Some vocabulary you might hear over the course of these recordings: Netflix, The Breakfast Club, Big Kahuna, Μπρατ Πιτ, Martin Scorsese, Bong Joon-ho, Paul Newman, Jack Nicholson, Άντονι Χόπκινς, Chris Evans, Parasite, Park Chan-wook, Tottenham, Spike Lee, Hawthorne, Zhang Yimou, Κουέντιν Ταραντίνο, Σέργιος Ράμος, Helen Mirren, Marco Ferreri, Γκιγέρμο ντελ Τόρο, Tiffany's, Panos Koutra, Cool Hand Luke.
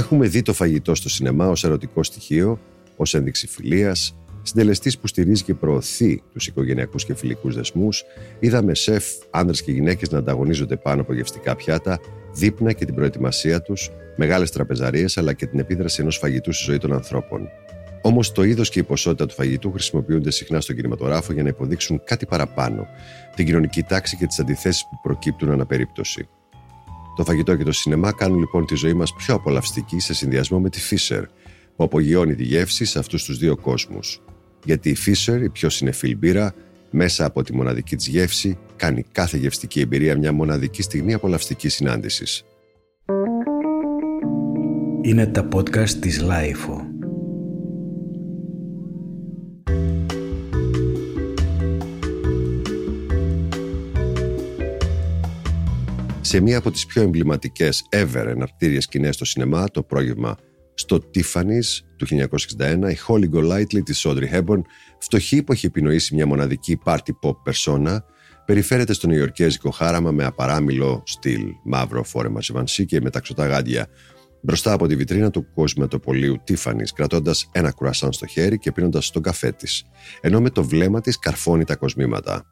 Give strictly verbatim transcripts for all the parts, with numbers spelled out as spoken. Έχουμε δει το φαγητό στο σινεμά ως ερωτικό στοιχείο, ως ένδειξη φιλίας, συντελεστής που στηρίζει και προωθεί τους οικογενειακούς και φιλικούς δεσμούς. Είδαμε σεφ, άνδρες και γυναίκες να ανταγωνίζονται πάνω από γευστικά πιάτα, δείπνα και την προετοιμασία τους, μεγάλες τραπεζαρίες αλλά και την επίδραση ενός φαγητού στη ζωή των ανθρώπων. Όμως το είδος και η ποσότητα του φαγητού χρησιμοποιούνται συχνά στον κινηματογράφο για να υποδείξουν κάτι παραπάνω, την κοινωνική τάξη και τις αντιθέσεις που προκύπτουν αναπερίπτωση. Το φαγητό και το σινεμά κάνουν λοιπόν τη ζωή μας πιο απολαυστική σε συνδυασμό με τη Fisher, που απογειώνει τη γεύση σε αυτούς τους δύο κόσμους. Γιατί η Fisher, η πιο συνεφίλ μπύρα, μέσα από τη μοναδική της γεύση, κάνει κάθε γευστική εμπειρία μια μοναδική στιγμή απολαυστικής συνάντησης. Είναι τα podcast της Λάιφο. Σε μία από τις πιο εμβληματικές ever εναρκτήριες σκηνές στο σινεμά, το πρόγευμα στο Tiffany's του χίλια εννιακόσια εξήντα ένα, η Holly Golightly της Audrey Hepburn, φτωχή που έχει επινοήσει μια μοναδική party pop περσόνα, περιφέρεται στο νεοϊορκέζικο χάραμα με απαράμιλο στυλ, μαύρο φόρεμα σεβανσί και μεταξωτά γάντια, μπροστά από τη βιτρίνα του κοσμετοπολίου Tiffany's, κρατώντας ένα κρουασάν στο χέρι και πίνοντας τον καφέ της, ενώ με το βλέμμα της καρφώνει τα κοσμήματα.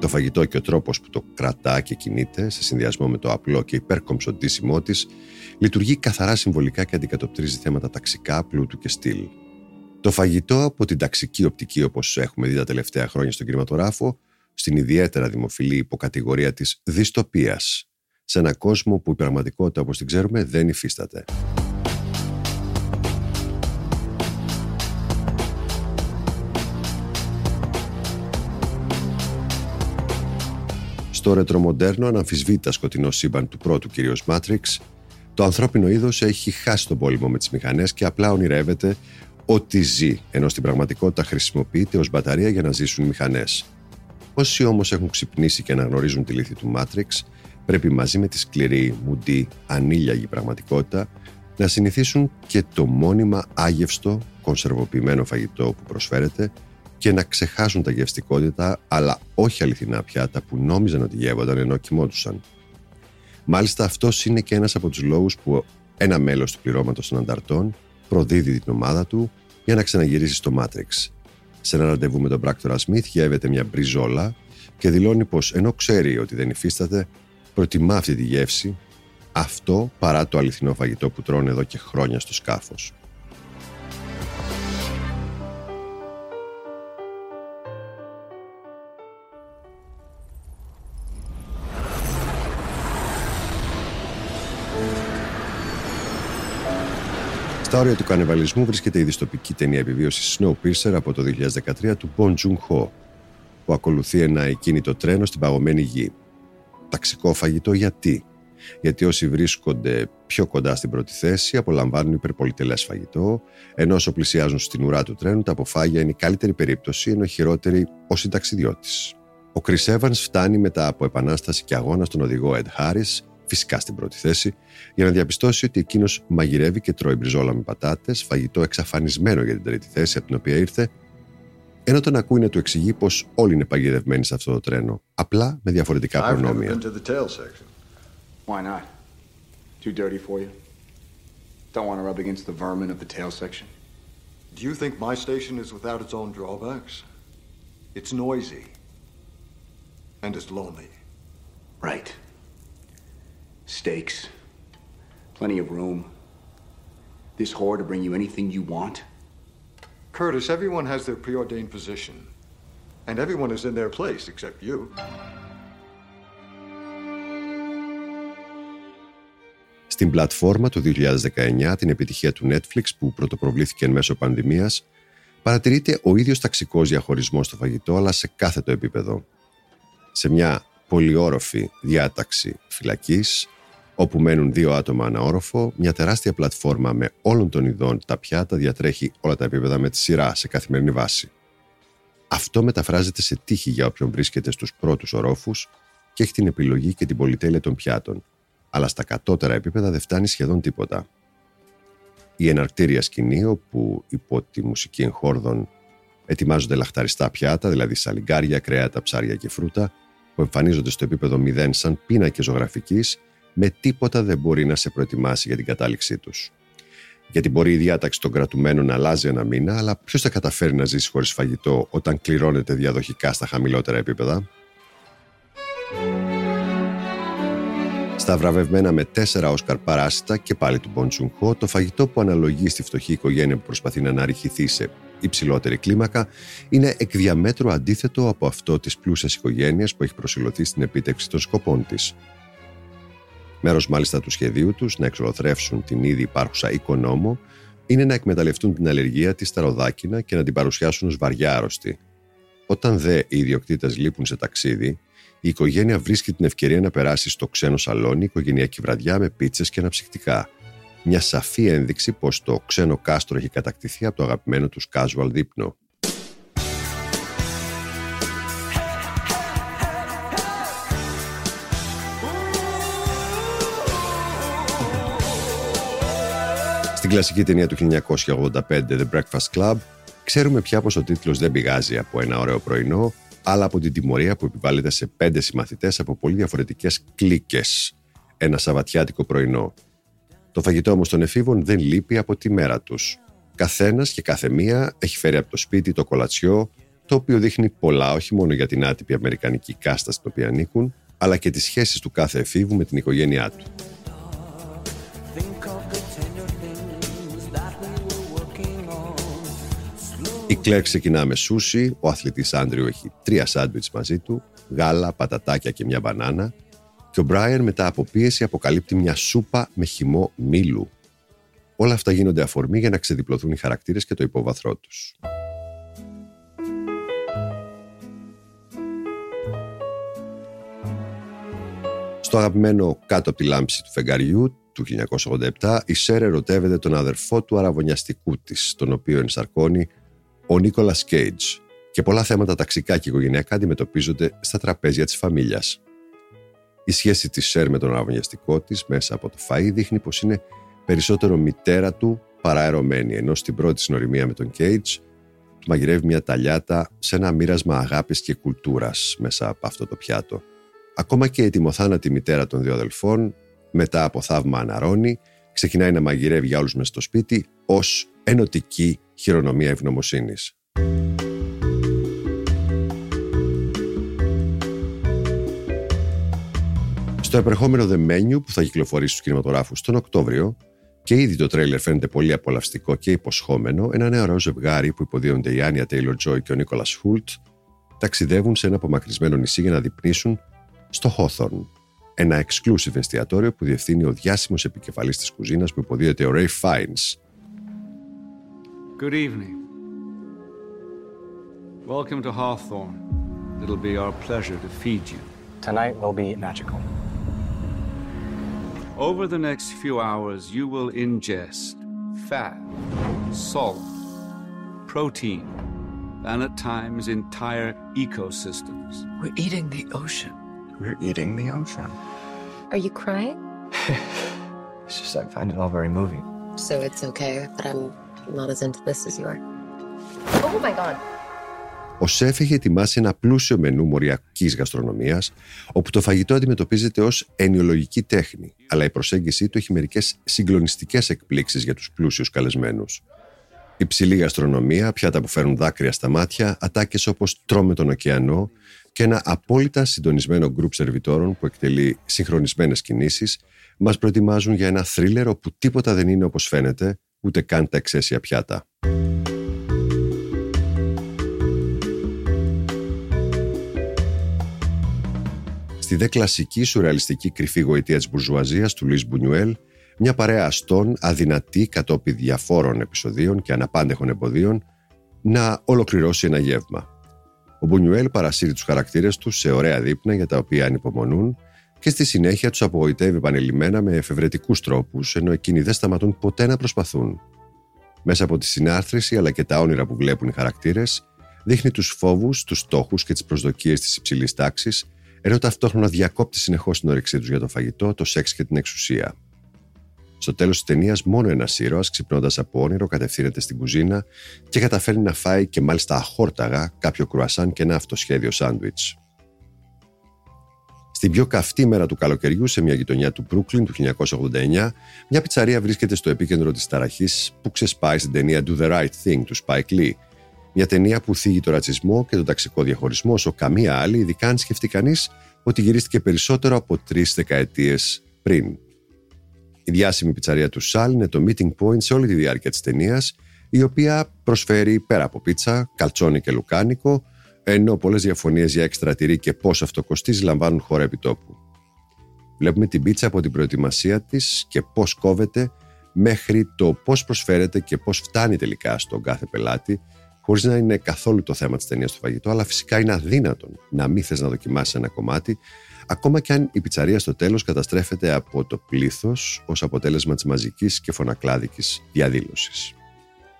Το φαγητό και ο τρόπος που το κρατά και κινείται, σε συνδυασμό με το απλό και υπέρκομψο ντύσιμό της, λειτουργεί καθαρά συμβολικά και αντικατοπτρίζει θέματα ταξικά, πλούτου και στυλ. Το φαγητό από την ταξική οπτική, όπως έχουμε δει τα τελευταία χρόνια στον κινηματογράφο, στην ιδιαίτερα δημοφιλή υποκατηγορία της δυστοπίας, σε έναν κόσμο που η πραγματικότητα, όπως την ξέρουμε, δεν υφίσταται. Στο ρετρομοντέρνο, αναμφισβήτητα σκοτεινό σύμπαν του πρώτου κυρίως Matrix, το ανθρώπινο είδος έχει χάσει τον πόλεμο με τις μηχανές και απλά ονειρεύεται ότι ζει, ενώ στην πραγματικότητα χρησιμοποιείται ως μπαταρία για να ζήσουν μηχανές. Όσοι όμως έχουν ξυπνήσει και αναγνωρίζουν τη λύθη του Matrix, πρέπει μαζί με τη σκληρή, μουντή, ανήλιαγη πραγματικότητα να συνηθίσουν και το μόνιμα άγευστο, κονσερβοποιημένο φαγητό που προσφέρεται, και να ξεχάσουν τα γευστικότητα, αλλά όχι αληθινά πιάτα που νόμιζαν ότι γεύονταν ενώ κοιμόντουσαν. Μάλιστα, αυτός είναι και ένας από τους λόγους που ένα μέλος του πληρώματος των ανταρτών προδίδει την ομάδα του για να ξαναγυρίσει στο Matrix. Σε ένα ραντεβού με τον πράκτορα Σμιθ γεύεται μια μπριζόλα και δηλώνει πως ενώ ξέρει ότι δεν υφίσταται, προτιμά αυτή τη γεύση, αυτό παρά το αληθινό φαγητό που τρώνε εδώ και χρόνια στο σκάφος. Στα όρια του κανιβαλισμού βρίσκεται η δυστοπική ταινία επιβίωσης Snowpiercer από το δύο χιλιάδες δεκατρία του Bong Joon-ho, που ακολουθεί ένα ακίνητο τρένο στην παγωμένη γη. Ταξικό φαγητό γιατί? Γιατί όσοι βρίσκονται πιο κοντά στην πρώτη θέση απολαμβάνουν υπερπολιτελές φαγητό, ενώ όσο πλησιάζουν στην ουρά του τρένου τα αποφάγια είναι η καλύτερη περίπτωση, ενώ χειρότερη ο συνταξιδιώτης. Ο Chris Evans φτάνει μετά από επανάσταση και αγώνα στον οδηγό Ed Harris, φυσικά στην πρώτη θέση, για να διαπιστώσει ότι εκείνος μαγειρεύει και τρώει μπριζόλα με πατάτες, φαγητό εξαφανισμένο για την τρίτη θέση από την οποία ήρθε, ενώ τον ακούει να του εξηγεί πως όλοι είναι παγιδευμένοι σε αυτό το τρένο, απλά με διαφορετικά προνόμια. Steaks, plenty of room, this whore to bring you anything you want. Curtis, everyone has their preordained position, and everyone is in their place except you. Στην πλατφόρμα του δύο χιλιάδες δεκαεννιά, την επιτυχία του Netflix που πρωτοπροβλήθηκε εν μέσω πανδημίας, παρατηρείται ο ίδιος ταξικός διαχωρισμός στο φαγητό, αλλά σε κάθετο επίπεδο. Σε μια πολυόροφη διάταξη φυλακής, όπου μένουν δύο άτομα ανά όροφο, μια τεράστια πλατφόρμα με όλων των ειδών τα πιάτα διατρέχει όλα τα επίπεδα με τη σειρά σε καθημερινή βάση. Αυτό μεταφράζεται σε τύχη για όποιον βρίσκεται στους πρώτους ορόφους και έχει την επιλογή και την πολυτέλεια των πιάτων. αλλά στα κατώτερα επίπεδα δεν φτάνει σχεδόν τίποτα. Η εναρκτήρια σκηνή, όπου υπό τη μουσική εγχόρδων ετοιμάζονται λαχταριστά πιάτα, δηλαδή σαλιγκάρια, κρέατα, ψάρια και φρούτα, που εμφανίζονται στο επίπεδο μηδέν σαν πίνακες ζωγραφικής, με τίποτα δεν μπορεί να σε προετοιμάσει για την κατάληξή τους. Γιατί μπορεί η διάταξη των κρατουμένων να αλλάζει ένα μήνα, αλλά ποιος θα καταφέρει να ζήσει χωρίς φαγητό όταν κληρώνεται διαδοχικά στα χαμηλότερα επίπεδα. Στα βραβευμένα με τέσσερα Όσκαρ παράσιτα και πάλι του Bong Joon-ho, το φαγητό που αναλογεί στη φτωχή οικογένεια που προσπαθεί να αναρριχηθεί σε υψηλότερη κλίμακα είναι εκ διαμέτρου αντίθετο από αυτό της πλούσιας οικογένειας που έχει προσιλωθεί στην επίτευξη των σκοπών της. Μέρος μάλιστα του σχεδίου τους να εξολοθρεύσουν την ήδη υπάρχουσα οικονόμο είναι να εκμεταλλευτούν την αλλεργία της στα ροδάκινα και να την παρουσιάσουν ως βαριά άρρωστη. Όταν δε οι ιδιοκτήτες λείπουν σε ταξίδι, η οικογένεια βρίσκει την ευκαιρία να περάσει στο ξένο σαλόνι οικογενειακή βραδιά με πίτσες και αναψυκτικά. Μια σαφή ένδειξη πως το ξένο κάστρο έχει κατακτηθεί από το αγαπημένο τους casual δείπνο. Στην κλασική ταινία του χίλια εννιακόσια ογδόντα πέντε The Breakfast Club ξέρουμε πια πως ο τίτλος δεν πηγάζει από ένα ωραίο πρωινό, αλλά από την τιμωρία που επιβάλλεται σε πέντε συμμαθητές από πολύ διαφορετικές κλίκες. Ένα σαββατιάτικο πρωινό. Το φαγητό όμως των εφήβων δεν λείπει από τη μέρα τους. Καθένας και κάθε μία έχει φέρει από το σπίτι το κολατσιό, το οποίο δείχνει πολλά όχι μόνο για την άτυπη αμερικανική κάστα στην οποία ανήκουν, αλλά και τις σχέσεις του κάθε εφήβου με την οικογένειά του. Η Κλέρ ξεκινά με σούσι, ο αθλητής Άντριου έχει τρία σάντουιτς μαζί του, γάλα, πατατάκια και μια μπανάνα, και ο Μπράιεν μετά από πίεση αποκαλύπτει μια σούπα με χυμό μήλου. Όλα αυτά γίνονται αφορμή για να ξεδιπλωθούν οι χαρακτήρες και το υπόβαθρό τους. Στο αγαπημένο «Κάτω από τη λάμψη του φεγγαριού» του χίλια εννιακόσια ογδόντα επτά, η Σέρ ερωτεύεται τον αδερφό του αραβωνιαστικού της, τον οποίο ενσαρκώνει ο Νίκολας Κέιτζ, και πολλά θέματα ταξικά και οικογενειακά αντιμετωπίζονται στα τραπέζια της φαμίλιας. Η σχέση της Σέρ με τον αραβωνιαστικό της μέσα από το φαΐ δείχνει πως είναι περισσότερο μητέρα του παρά ερωμένη, ενώ στην πρώτη συνοριμία με τον Κέιτζ του μαγειρεύει μια ταλιάτα σε ένα μοίρασμα αγάπης και κουλτούρας μέσα από αυτό το πιάτο. Ακόμα και η ετοιμοθάνατη μητέρα των δύο αδελφών, μετά από θαύμα αναρώνει, ξεκινάει να μαγειρεύει για όλους μες στο σπίτι ως ενωτική χειρονομία ευγνωμοσύνης. Στο επερχόμενο The Menu που θα κυκλοφορήσει στους κινηματογράφους τον Οκτώβριο, και ήδη το τρέιλερ φαίνεται πολύ απολαυστικό και υποσχόμενο, ένα νεαρό ζευγάρι που υποδίονται η Άνια Τέιλορ-Τζόι και ο Νίκολας Χούλτ ταξιδεύουν σε ένα απομακρυσμένο νησί για να διπνήσουν στο Hawthorne, ένα exclusive εστιατόριο που διευθύνει ο διάσημος επικεφαλής της κουζίνας που υποδίεται ο Ray Fiennes. Good evening. Welcome to Hawthorne. It'll be our pleasure to feed you. Tonight will be magical. Over the next few hours, you will ingest fat, salt, protein, and at times entire ecosystems. We're eating the ocean. We're eating the ocean. Are you crying? It's just I find it all very moving. So it's okay, but I'm not as into this as you are. Oh my God. Ο σεφ έχει ετοιμάσει ένα πλούσιο μενού μοριακής γαστρονομίας, όπου το φαγητό αντιμετωπίζεται ως ενοιολογική τέχνη, αλλά η προσέγγιση του έχει μερικές συγκλονιστικές εκπλήξεις για τους πλούσιους καλεσμένους. Υψηλή γαστρονομία, πιάτα που φέρουν δάκρυα στα μάτια, ατάκες όπως «Τρώμε τον ωκεανό» και ένα απόλυτα συντονισμένο γκρουπ σερβιτόρων που εκτελεί συγχρονισμένες κινήσεις, μας προετοιμάζουν για ένα θρίλερ όπου τίποτα δεν είναι όπως φαίνεται, ούτε καν τα εξαίσια πιάτα. Στη δε κλασική σουρεαλιστική κρυφή γοητεία της μπουρζουαζίας του Λουίς Μπουνιουέλ, μια παρέα αστών, αδυνατή κατόπιν διαφόρων επεισοδίων και αναπάντεχων εμποδίων, να ολοκληρώσει ένα γεύμα. Ο Μπουνιουέλ παρασύρει τους χαρακτήρες του σε ωραία δείπνα για τα οποία ανυπομονούν και στη συνέχεια τους απογοητεύει επανειλημμένα με εφευρετικούς τρόπους, ενώ εκείνοι δεν σταματούν ποτέ να προσπαθούν. Μέσα από τη συνάρθρηση αλλά και τα όνειρα που βλέπουν οι χαρακτήρες, δείχνει τους φόβους, τους στόχους και τις προσδοκίες της υψηλής τάξης, ενώ ταυτόχρονα διακόπτει συνεχώς την όρεξή τους για το φαγητό, το σεξ και την εξουσία. Στο τέλος της ταινίας, μόνο ένας ήρωας, ξυπνώντας από όνειρο, κατευθύνεται στην κουζίνα και καταφέρει να φάει και μάλιστα αχόρταγα κάποιο κρουασάν και ένα αυτοσχέδιο σάντουιτς. Στην πιο καυτή μέρα του καλοκαιριού, σε μια γειτονιά του Brooklyn του χίλια εννιακόσια ογδόντα εννιά, μια πιτσαρία βρίσκεται στο επίκεντρο της ταραχής που ξεσπάει στην ταινία Do the Right Thing του Spike Lee. Μια ταινία που θίγει τον ρατσισμό και τον ταξικό διαχωρισμό όσο καμία άλλη, ειδικά αν σκεφτεί κανείς ότι γυρίστηκε περισσότερο από τρεις δεκαετίες πριν. Η διάσημη πιτσαρία του Σάλ είναι το meeting point σε όλη τη διάρκεια της ταινίας, η οποία προσφέρει πέρα από πίτσα, καλτσόνι και λουκάνικο, ενώ πολλές διαφωνίες για έξτρα τυρί και πώς αυτό κοστίζει λαμβάνουν χώρα επί τόπου. Βλέπουμε την πίτσα από την προετοιμασία της και πώς κόβεται, μέχρι το πώς προσφέρεται και πώς φτάνει τελικά στον κάθε πελάτη, χωρίς να είναι καθόλου το θέμα της ταινίας στο φαγητό, αλλά φυσικά είναι αδύνατον να μην θες να δοκιμάσεις ένα κομμάτι, ακόμα και αν η πιτσαρία στο τέλος καταστρέφεται από το πλήθος ως αποτέλεσμα της μαζικής και φωνακλάδικης διαδήλωσης.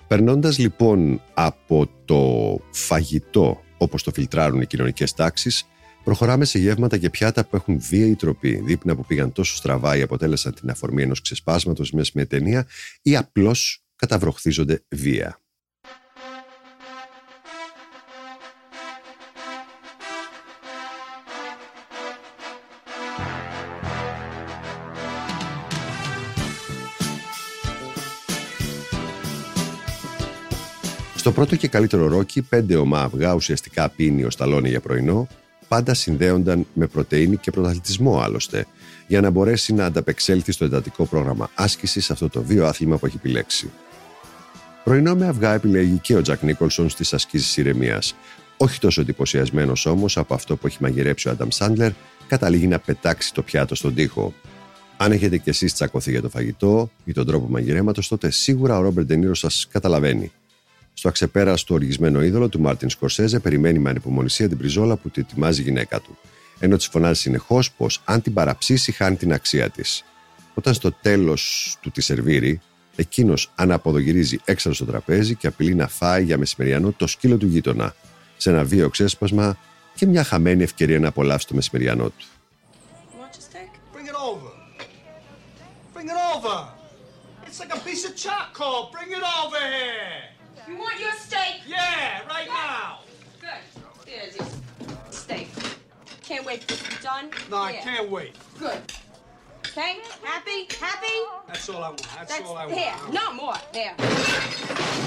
Περνώντας λοιπόν από το φαγητό όπως το φιλτράρουν οι κοινωνικές τάξεις, προχωράμε σε γεύματα και πιάτα που έχουν βίαιη τροπή, δείπνα που πήγαν τόσο στραβά ή αποτέλεσαν την αφορμή ενός ξεσπάσματος μέσα με ταινία ή απλώς καταβροχθίζονται βία. Στο πρώτο και καλύτερο Ρόκι, πέντε ομά αυγά ουσιαστικά πίνει ο Σταλόνι για πρωινό, πάντα συνδέονταν με πρωτεΐνη και πρωταθλητισμό άλλωστε, για να μπορέσει να ανταπεξέλθει στο εντατικό πρόγραμμα άσκησης σε αυτό το βιοάθλημα που έχει επιλέξει. Πρωινό με αυγά επιλέγει και ο Τζακ Νίκολσον στις ασκήσεις ηρεμίας. Όχι τόσο εντυπωσιασμένος όμως από αυτό που έχει μαγειρέψει ο Άνταμ Σάντλερ, καταλήγει να πετάξει το πιάτο στον τοίχο. Αν έχετε κι εσείς τσακωθεί για το φαγητό ή τον τρόπο μαγειρέματος, τότε σίγουρα ο Ρόμπερτ Ντε Νίρο σας καταλαβαίνει. Στο αξεπέραστο οργισμένο είδωλο του Μάρτιν Σκορσέζε περιμένει με ανυπομονησία την πριζόλα που τη ετοιμάζει η γυναίκα του, ενώ της φωνάζει συνεχώς πως αν την παραψήσει χάνει την αξία της. Όταν στο τέλος του τη σερβίρει, εκείνος αναποδογυρίζει έξαλλος στο τραπέζι και απειλεί να φάει για μεσημεριανό το σκύλο του γείτονα, σε ένα βίαιο ξέσπασμα και μια χαμένη ευκαιρία να απολαύσει το μεσημεριανό του. You want your steak? Yeah, right now. Good. There's your steak. Can't wait for this to be done. No, I can't wait. Good. Okay? Happy? Happy? That's all I want. That's all I want. Here, no more. There. You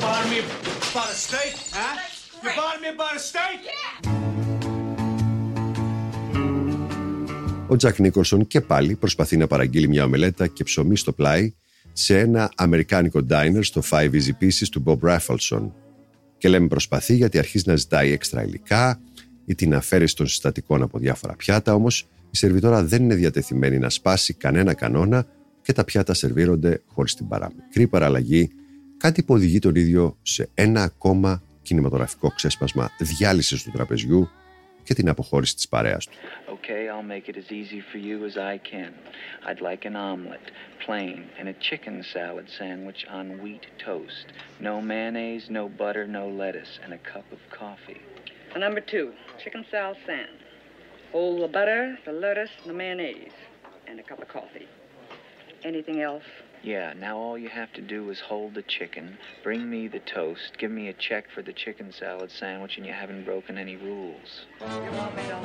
bought me about a steak, huh? You bought me about a steak? Yeah. Ο Τζακ Νίκολσον και πάλι προσπαθεί να παραγγείλει μια ομελέτα και ψωμί στο πλάι σε ένα αμερικάνικο ντάινερ στο five Easy Pieces του Bob Rafelson. Και λέμε προσπαθεί γιατί αρχίζει να ζητάει έξτρα υλικά ή την αφαίρεση των συστατικών από διάφορα πιάτα, όμως η σερβιτόρα δεν είναι διατεθειμένη να σπάσει κανένα κανόνα και τα πιάτα σερβίρονται χωρίς την παραμικρή παραλλαγή, κάτι που οδηγεί τον ίδιο σε ένα ακόμα κινηματογραφικό ξέσπασμα διάλυσης του τραπεζιού και την αποχώρηση της παρέας του. Okay, I'll make it as easy for you as I can. I'd like an omelet, plain, and a chicken salad sandwich on wheat toast. No mayonnaise, no butter, no lettuce, and a cup of coffee. And number two, chicken salad sandwich. All the butter, the lettuce, the mayonnaise, and a cup of coffee. Anything else? Yeah, now all you have to do is hold the chicken, bring me the toast, give me a check for the chicken salad sandwich, and you haven't broken any rules. You want me to...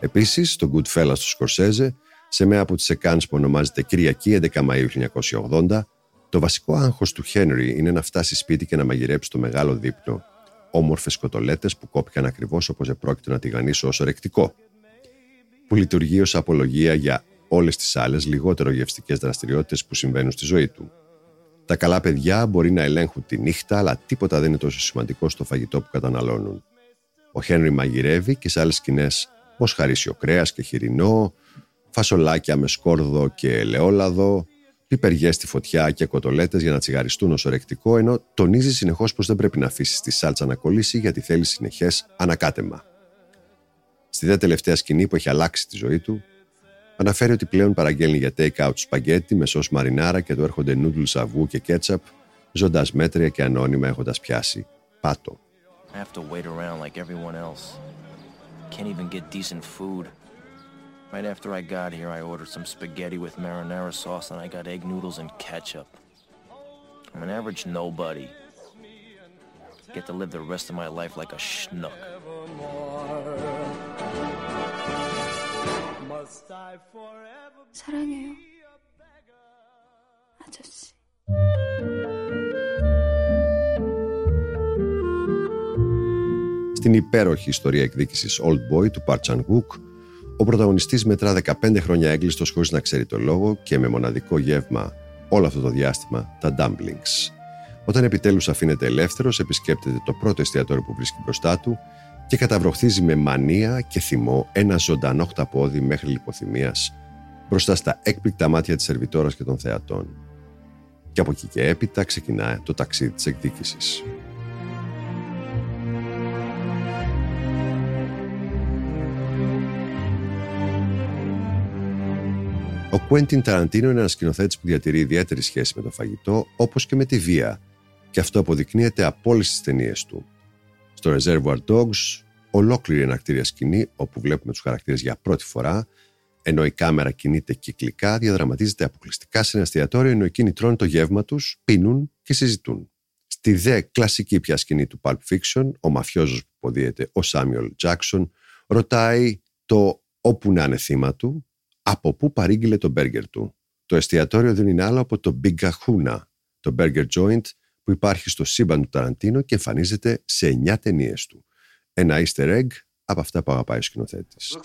Επίσης, στο Goodfellas του Σκορσέζε, σε μια από τις σεκάνες που ονομάζεται Κυριακή έντεκα Μαΐου χίλια εννιακόσια ογδόντα, το βασικό άγχος του Henry είναι να φτάσει σπίτι και να μαγειρέψει το μεγάλο δείπνο. Όμορφες κοτολέτες που κόπηκαν ακριβώς όπως επρόκειτο να τηγανίσω ως ορεκτικό, που λειτουργεί ως απολογία για όλες τις άλλες λιγότερο γευστικές δραστηριότητες που συμβαίνουν στη ζωή του. Τα καλά παιδιά μπορεί να ελέγχουν τη νύχτα, αλλά τίποτα δεν είναι τόσο σημαντικό στο φαγητό που καταναλώνουν. Ο Henry μαγειρεύει και σε άλλες σκηνές. Πως χαρίσιο κρέας και χοιρινό, φασολάκια με σκόρδο και ελαιόλαδο, πιπεριές στη φωτιά και κοτολέτες για να τσιγαριστούν ως ορεκτικό, ενώ τονίζει συνεχώς πως δεν πρέπει να αφήσεις τη σάλτσα να κολλήσει γιατί θέλει συνεχές ανακάτεμα. Στη δε τελευταία σκηνή που έχει αλλάξει τη ζωή του, αναφέρει ότι πλέον παραγγέλνει για take-out σπαγκέτι με σως μαρινάρα και του έρχονται νούντλους αυγού και κέτσαπ, ζώντας μέτρια και ανώνυμα έχοντας πιάσει πάτο. I have to wait around like everyone else. Can't even get decent food. Right after I got here, I ordered some spaghetti with marinara sauce and I got egg noodles and ketchup. I'm an average nobody. Get to live the rest of my life like a schnook. 사랑해요, 아저씨. Στην υπέροχη ιστορία εκδίκησης Old Boy του Park Chan-wook, ο πρωταγωνιστής μετρά δεκαπέντε χρόνια έγκλειστος χωρίς να ξέρει το λόγο και με μοναδικό γεύμα όλο αυτό το διάστημα τα dumplings. Όταν επιτέλους αφήνεται ελεύθερος, επισκέπτεται το πρώτο εστιατόριο που βρίσκει μπροστά του και καταβροχθίζει με μανία και θυμό ένα ζωντανό χταπόδι μέχρι λιποθυμίας μπροστά στα έκπληκτα μάτια της σερβιτόρας και των θεατών. Και από εκεί και έπειτα ξεκινά το ταξίδι της εκδίκησης. Ο Κουέντιν Ταραντίνο είναι ένας σκηνοθέτης που διατηρεί ιδιαίτερη σχέση με το φαγητό, όπως και με τη βία, και αυτό αποδεικνύεται από όλες τις ταινίες του. Στο Reservoir Dogs, ολόκληρη ενακτήρια σκηνή, όπου βλέπουμε τους χαρακτήρες για πρώτη φορά, ενώ η κάμερα κινείται κυκλικά, διαδραματίζεται αποκλειστικά σε ένα εστιατόριο, ενώ εκείνοι τρώνε το γεύμα τους, πίνουν και συζητούν. Στη δε κλασική πια σκηνή του Pulp Fiction, ο μαφιόζος που υποδίεται ο Σάμιουελ Τζάκσον ρωτάει το όπου να είναι θύμα του, από πού παρήγγειλε το μπέργκερ του. Το εστιατόριο δεν είναι άλλο από το Big Kahuna, το burger joint που υπάρχει στο σύμπαν του Ταραντίνο και εμφανίζεται σε εννιά ταινίες του. Ένα easter egg από αυτά που αγαπάει ο σκηνοθέτης.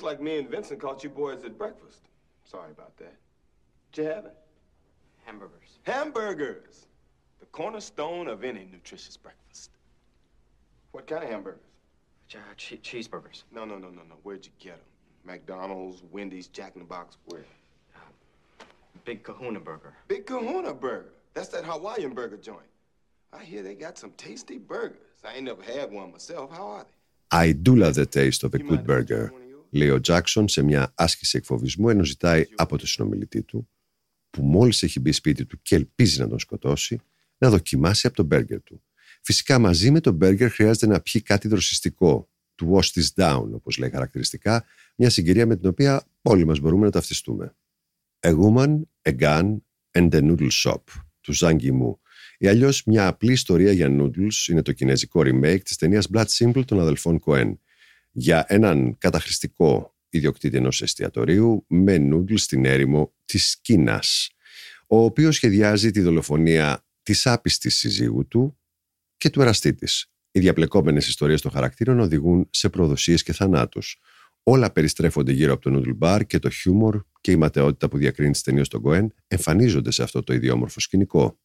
McDonald's, Wendy's, Jack in the Box, where? Uh, Big Kahuna Burger. Big Kahuna Burger. That's that Hawaiian burger joint. I hear they got some tasty burgers. I ain't never had one myself. How are they? I do love the taste of a good burger, λέει ο Jackson σε μια άσκηση εκφοβισμού, ενώ ζητάει από τον συνομιλητή του, που μόλις έχει μπει σπίτι του και ελπίζει να τον σκοτώσει, να δοκιμάσει από τον μπέργκερ του. Φυσικά μαζί με τον μπέργκερ χρειάζεται να πιει κάτι δροσιστικό, to wash this down, όπως λέει χαρακτηριστικά, μια συγκυρία με την οποία όλοι μας μπορούμε να ταυτιστούμε. A woman, a gun and a noodle shop του Zhang Yimou, ή αλλιώς μια απλή ιστορία για noodles, είναι το κινέζικο remake της ταινίας Blood Simple των αδελφών Coen, για έναν καταχρηστικό ιδιοκτήτη ενός εστιατορίου με noodles στην έρημο της Κίνας, ο οποίος σχεδιάζει τη δολοφονία της άπιστης συζύγου του και του εραστή της. Οι διαπλεκόμενες ιστορίες των χαρακτήρων οδηγούν σε προδοσίες και θανάτους. Όλα περιστρέφονται γύρω από το noodle bar και το χιούμορ και η ματαιότητα που διακρίνει τις ταινίες των Γκοέν εμφανίζονται σε αυτό το ιδιόμορφο σκηνικό.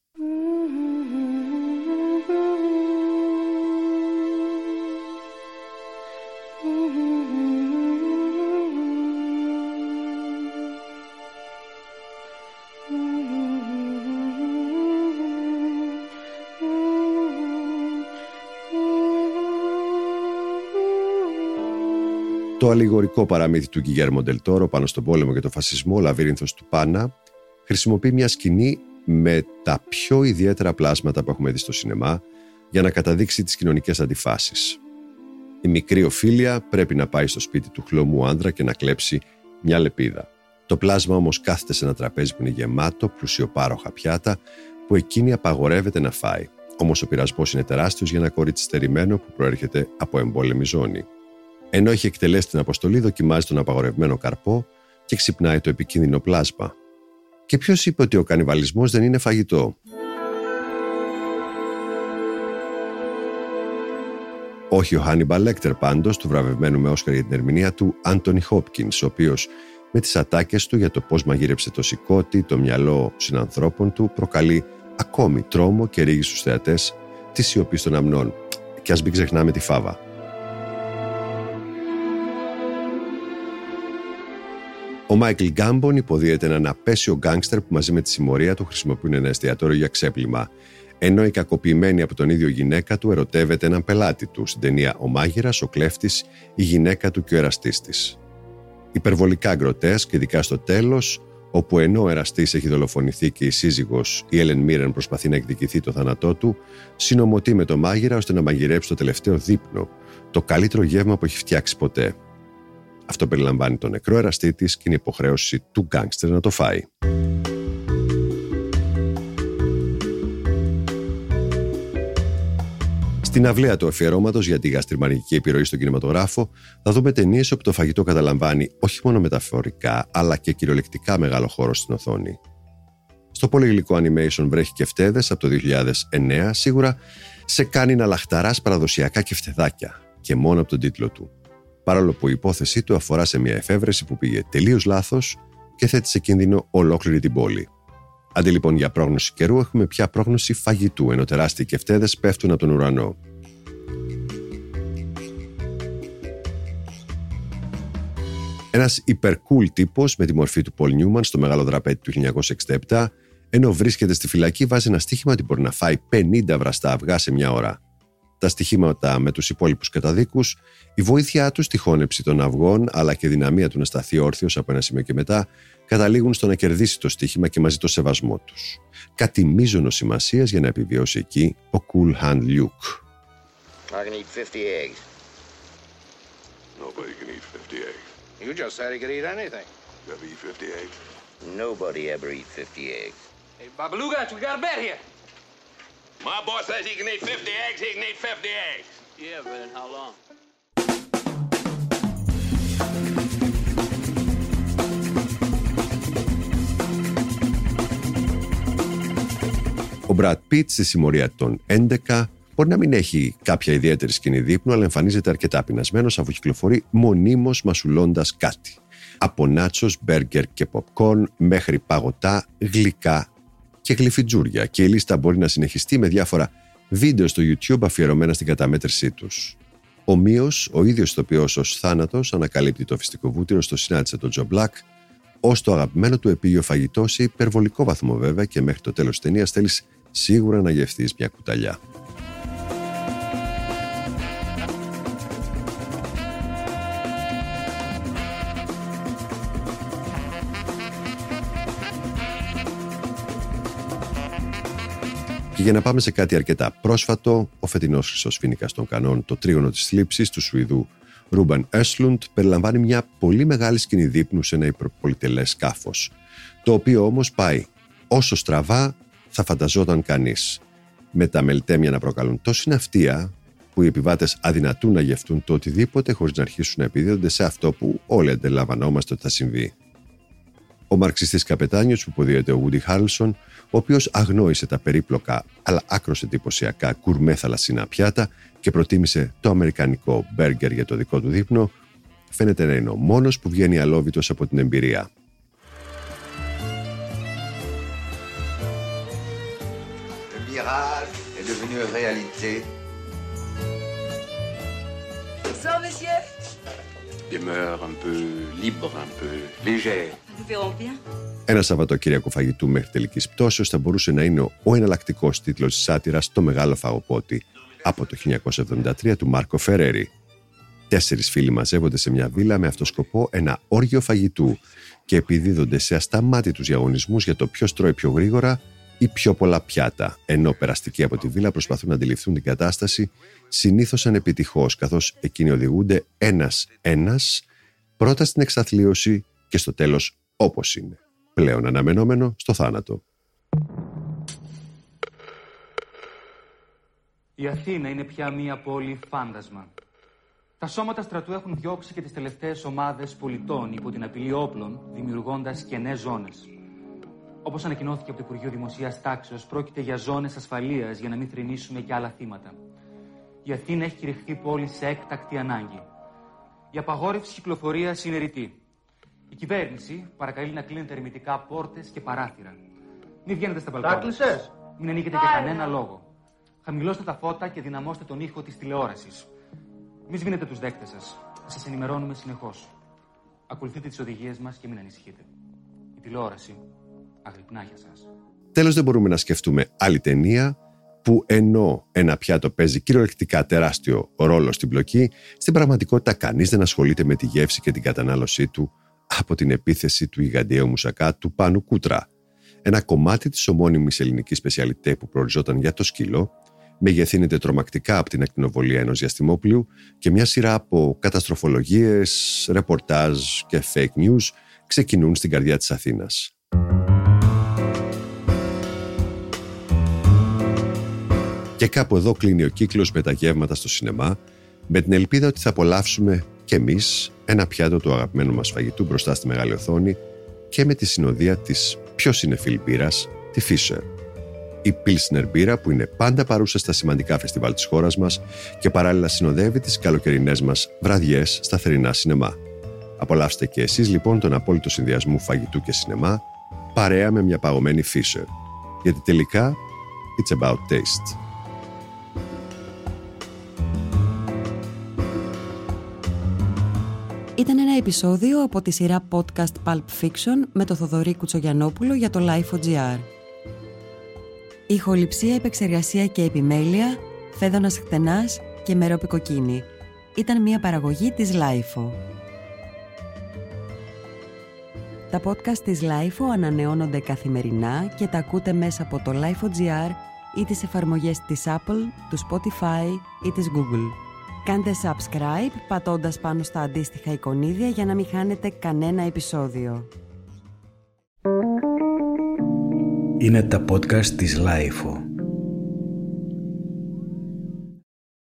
Το αλληγορικό παραμύθι του Γκιγέρμο ντελ Τόρο πάνω στον πόλεμο και τον φασισμό, Λαβύρινθος του Πάνα, χρησιμοποιεί μια σκηνή με τα πιο ιδιαίτερα πλάσματα που έχουμε δει στο σινεμά για να καταδείξει τις κοινωνικές αντιφάσεις. Η μικρή Οφίλια πρέπει να πάει στο σπίτι του χλωμού άντρα και να κλέψει μια λεπίδα. Το πλάσμα όμως κάθεται σε ένα τραπέζι που είναι γεμάτο πλουσιοπάροχα πιάτα που εκείνη απαγορεύεται να φάει. Όμως ο πειρασμός είναι τεράστιος για ένα κορίτσι στερημένο που προέρχεται από εμπόλεμη ζώνη. Ενώ έχει εκτελέσει την αποστολή, δοκιμάζει τον απαγορευμένο καρπό και ξυπνάει το επικίνδυνο πλάσμα. Και ποιος είπε ότι ο κανιβαλισμός δεν είναι φαγητό? Όχι ο Χάνιμπαλ Λέκτερ πάντως, του βραβευμένου με Όσκαρ για την ερμηνεία του Άντονι Χόπκινς, ο οποίος με τις ατάκες του για το πώς μαγείρεψε το σηκώτη, το μυαλό συνανθρώπων του, προκαλεί ακόμη τρόμο και ρίγη στους θεατές τη σιωπή των αμνών. Και ας μην ξεχνάμε τη φάβα. Ο Μάικλ Γκάμπον υποδίεται έναν απέσιο γκάγκστερ που μαζί με τη συμμορία του χρησιμοποιούν ένα εστιατόριο για ξέπλυμα. Ενώ η κακοποιημένη από τον ίδιο γυναίκα του ερωτεύεται έναν πελάτη του, στην ταινία Ο Μάγειρας, ο κλέφτης, η γυναίκα του και ο εραστής της. Υπερβολικά γκροτέσκ, ειδικά στο τέλος, όπου ενώ ο εραστής έχει δολοφονηθεί και η σύζυγος, η Έλεν Μίρεν, προσπαθεί να εκδικηθεί το θάνατό του, συνομωτεί με το μάγειρα ώστε να μαγειρέψει το τελευταίο δείπνο, το καλύτερο γεύμα που έχει φτιάξει ποτέ. Αυτό περιλαμβάνει τον νεκρό εραστή της και είναι υποχρέωση του γκάνγκστερ να το φάει. Στην αυλαία του αφιερώματος για τη γαστριμαργική επιρροή στον κινηματογράφο θα δούμε ταινίες όπου το φαγητό καταλαμβάνει όχι μόνο μεταφορικά αλλά και κυριολεκτικά μεγάλο χώρο στην οθόνη. Στο πολυγλικό animation «Βρέχει κεφτέδες» από το δύο χιλιάδες εννέα σίγουρα σε κάνει να λαχταράς παραδοσιακά κεφτεδάκια και μόνο από τον τίτλο του. Παρόλο που η υπόθεσή του αφορά σε μια εφεύρεση που πήγε τελείως λάθος και θέτει σε κίνδυνο ολόκληρη την πόλη. Αντί λοιπόν για πρόγνωση καιρού, έχουμε πια πρόγνωση φαγητού, ενώ τεράστιοι κεφτέδες πέφτουν από τον ουρανό. Ένας υπερκούλ τύπος με τη μορφή του Πολ Νιούμαν στο Μεγάλο Δραπέτη του χίλια εννιακόσια εξήντα επτά, ενώ βρίσκεται στη φυλακή, βάζει ένα στοίχημα ότι μπορεί να φάει πενήντα βραστά αυγά σε μια ώρα. Τα στοιχήματα με τους υπόλοιπους καταδίκους, η βοήθειά τους στη χώνεψη των αυγών αλλά και η δυναμία του να σταθεί όρθιος από ένα σημείο και μετά, καταλήγουν στο να κερδίσει το στοίχημα και μαζί το σεβασμό τους. Κάτι μείζονο σημασίας για να επιβιώσει εκεί ο Cool Hand Luke. My boss says he can eat fifty eggs, he can eat fifty eggs. Yeah, but in how long? Ο Μπρατ Πιτ στη συμμορία των έντεκα μπορεί να μην έχει κάποια ιδιαίτερη σκηνή δείπνου, αλλά εμφανίζεται αρκετά πεινασμένος αφού κυκλοφορεί μονίμως μασουλώντας κάτι. Από νάτσος, μπέργκερ και ποπκόρν μέχρι παγωτά, γλυκά και γλυφιτζούρια, και η λίστα μπορεί να συνεχιστεί με διάφορα βίντεο στο YouTube αφιερωμένα στην καταμέτρησή τους. Ομοίως, ο ίδιος ηθοποιός ως θάνατος ανακαλύπτει το φυστικό βούτυρο στο «Συνάντησε τον Τζο Μπλακ» ως το αγαπημένο του επίγειο φαγητό, σε υπερβολικό βαθμό βέβαια, και μέχρι το τέλος της ταινίας θέλεις σίγουρα να γευθείς μια κουταλιά. Και για να πάμε σε κάτι αρκετά πρόσφατο, ο φετινός Χρυσός Φοίνικας των Κανών, το τρίγωνο της θλίψης του Σουηδού Ρούμπεν Έσλουντ, περιλαμβάνει μια πολύ μεγάλη σκηνή δείπνου σε ένα υπερπολιτελές σκάφος, το οποίο όμως πάει όσο στραβά θα φανταζόταν κανείς. Με τα μελτέμια να προκαλούν τόση ναυτία που οι επιβάτες αδυνατούν να γευτούν το οτιδήποτε χωρίς να αρχίσουν να επιδίδονται σε αυτό που όλοι αντιλαμβανόμαστε ότι θα συμβεί. Ο μαρξιστής καπετάνιος που υποδίεται ο Woody Harrelson, ο οποίος αγνόησε τα περίπλοκα αλλά άκρως εντυπωσιακά κουρμέ θαλασσινά πιάτα και προτίμησε το αμερικανικό μπέργκερ για το δικό του δείπνο, φαίνεται να είναι ο μόνος που βγαίνει αλόβητος από την εμπειρία. Ένα Σαββατοκύριακο φαγητού μέχρι τελικής πτώσεως θα μπορούσε να είναι ο εναλλακτικός τίτλος της σάτιρας «Το Μεγάλο Φαγοπότη» από το χίλια εννιακόσια εβδομήντα τρία του Μάρκο Φερέρι. Τέσσερις φίλοι μαζεύονται σε μια βίλα με αυτό σκοπό ένα όργιο φαγητού και επιδίδονται σε ασταμάτητους διαγωνισμούς για το ποιος τρώει πιο γρήγορα ή πιο πολλά πιάτα, ενώ περαστικοί από τη βίλα προσπαθούν να αντιληφθούν την κατάσταση, συνήθως ανεπιτυχώς, καθώς εκείνοι οδηγούνται ένας-ένας, πρώτα στην εξαθλίωση και στο τέλος όπως είναι, πλέον αναμενόμενο, στο θάνατο. Η Αθήνα είναι πια μία πόλη φάντασμα. Τα σώματα στρατού έχουν διώξει και τις τελευταίες ομάδες πολιτών υπό την απειλή όπλων, δημιουργώντας κενές ζώνες. Όπως ανακοινώθηκε από το Υπουργείο Δημοσίας Τάξεως, πρόκειται για ζώνες ασφαλείας για να μην θρηνήσουμε και άλλα θύματα. Η Αθήνα έχει κηρυχθεί πόλη σε έκτακτη ανάγκη. Η απαγόρευση κυκλοφορίας είναι ρητή. Η κυβέρνηση παρακαλεί να κλείνετε ερμητικά πόρτες και παράθυρα. Μην βγαίνετε στα μπαλκόνια. Μην ανοίγετε για κανένα λόγο. Χαμηλώστε τα φώτα και δυναμώστε τον ήχο της τηλεόρασης. Μην σβήνετε τους δέκτες σας. Σας ενημερώνουμε συνεχώς. Ακολουθείτε τις οδηγίες μας και μην ανησυχείτε. Η τηλεόραση αγρυπνά για σας. Τέλος, δεν μπορούμε να σκεφτούμε άλλη ταινία που ενώ ένα πιάτο παίζει κυριολεκτικά τεράστιο ρόλο στην πλοκή, στην πραγματικότητα κανείς δεν ασχολείται με τη γεύση και την κατανάλωσή του, από την επίθεση του γιγαντιαίου μουσακά του Πάνου Κούτρα. Ένα κομμάτι της ομώνυμης ελληνικής σπεσιαλιτέ που προοριζόταν για το σκύλο, μεγεθύνεται τρομακτικά από την ακτινοβολία ενός Διαστημόπουλου και μια σειρά από καταστροφολογίες, ρεπορτάζ και fake news ξεκινούν στην καρδιά της Αθήνας. Και κάπου εδώ κλείνει ο κύκλος με τα γεύματα στο σινεμά, με την ελπίδα ότι θα απολαύσουμε κι εμείς ένα πιάτο του αγαπημένου μας φαγητού μπροστά στη μεγάλη οθόνη και με τη συνοδεία της πιο συνεφίλ μπύρας, τη Fisher. Η Pilsner μπύρα που είναι πάντα παρούσα στα σημαντικά φεστιβάλ της χώρας μας και παράλληλα συνοδεύει τις καλοκαιρινές μας βραδιές στα θερινά σινεμά. Απολαύστε και εσείς λοιπόν τον απόλυτο συνδυασμό φαγητού και σινεμά παρέα με μια παγωμένη Fisher. Γιατί τελικά, it's about taste. Ήταν ένα επεισόδιο από τη σειρά podcast Pulp Fiction με το Θοδωρή Κουτσογιανόπουλο για το Life.gr. Ηχοληψία, επεξεργασία και επιμέλεια, Φέδωνας Χτενάς και Μερόπικοκίνη. Ήταν μια παραγωγή της Life. Τα podcast της Life ανανεώνονται καθημερινά και τα ακούτε μέσα από το Life.gr ή τις εφαρμογές της Apple, του Spotify ή της Google. Κάντε subscribe πατώντας πάνω στα αντίστοιχα εικονίδια για να μην χάνετε κανένα επεισόδιο. Είναι τα podcast της Λάιφο.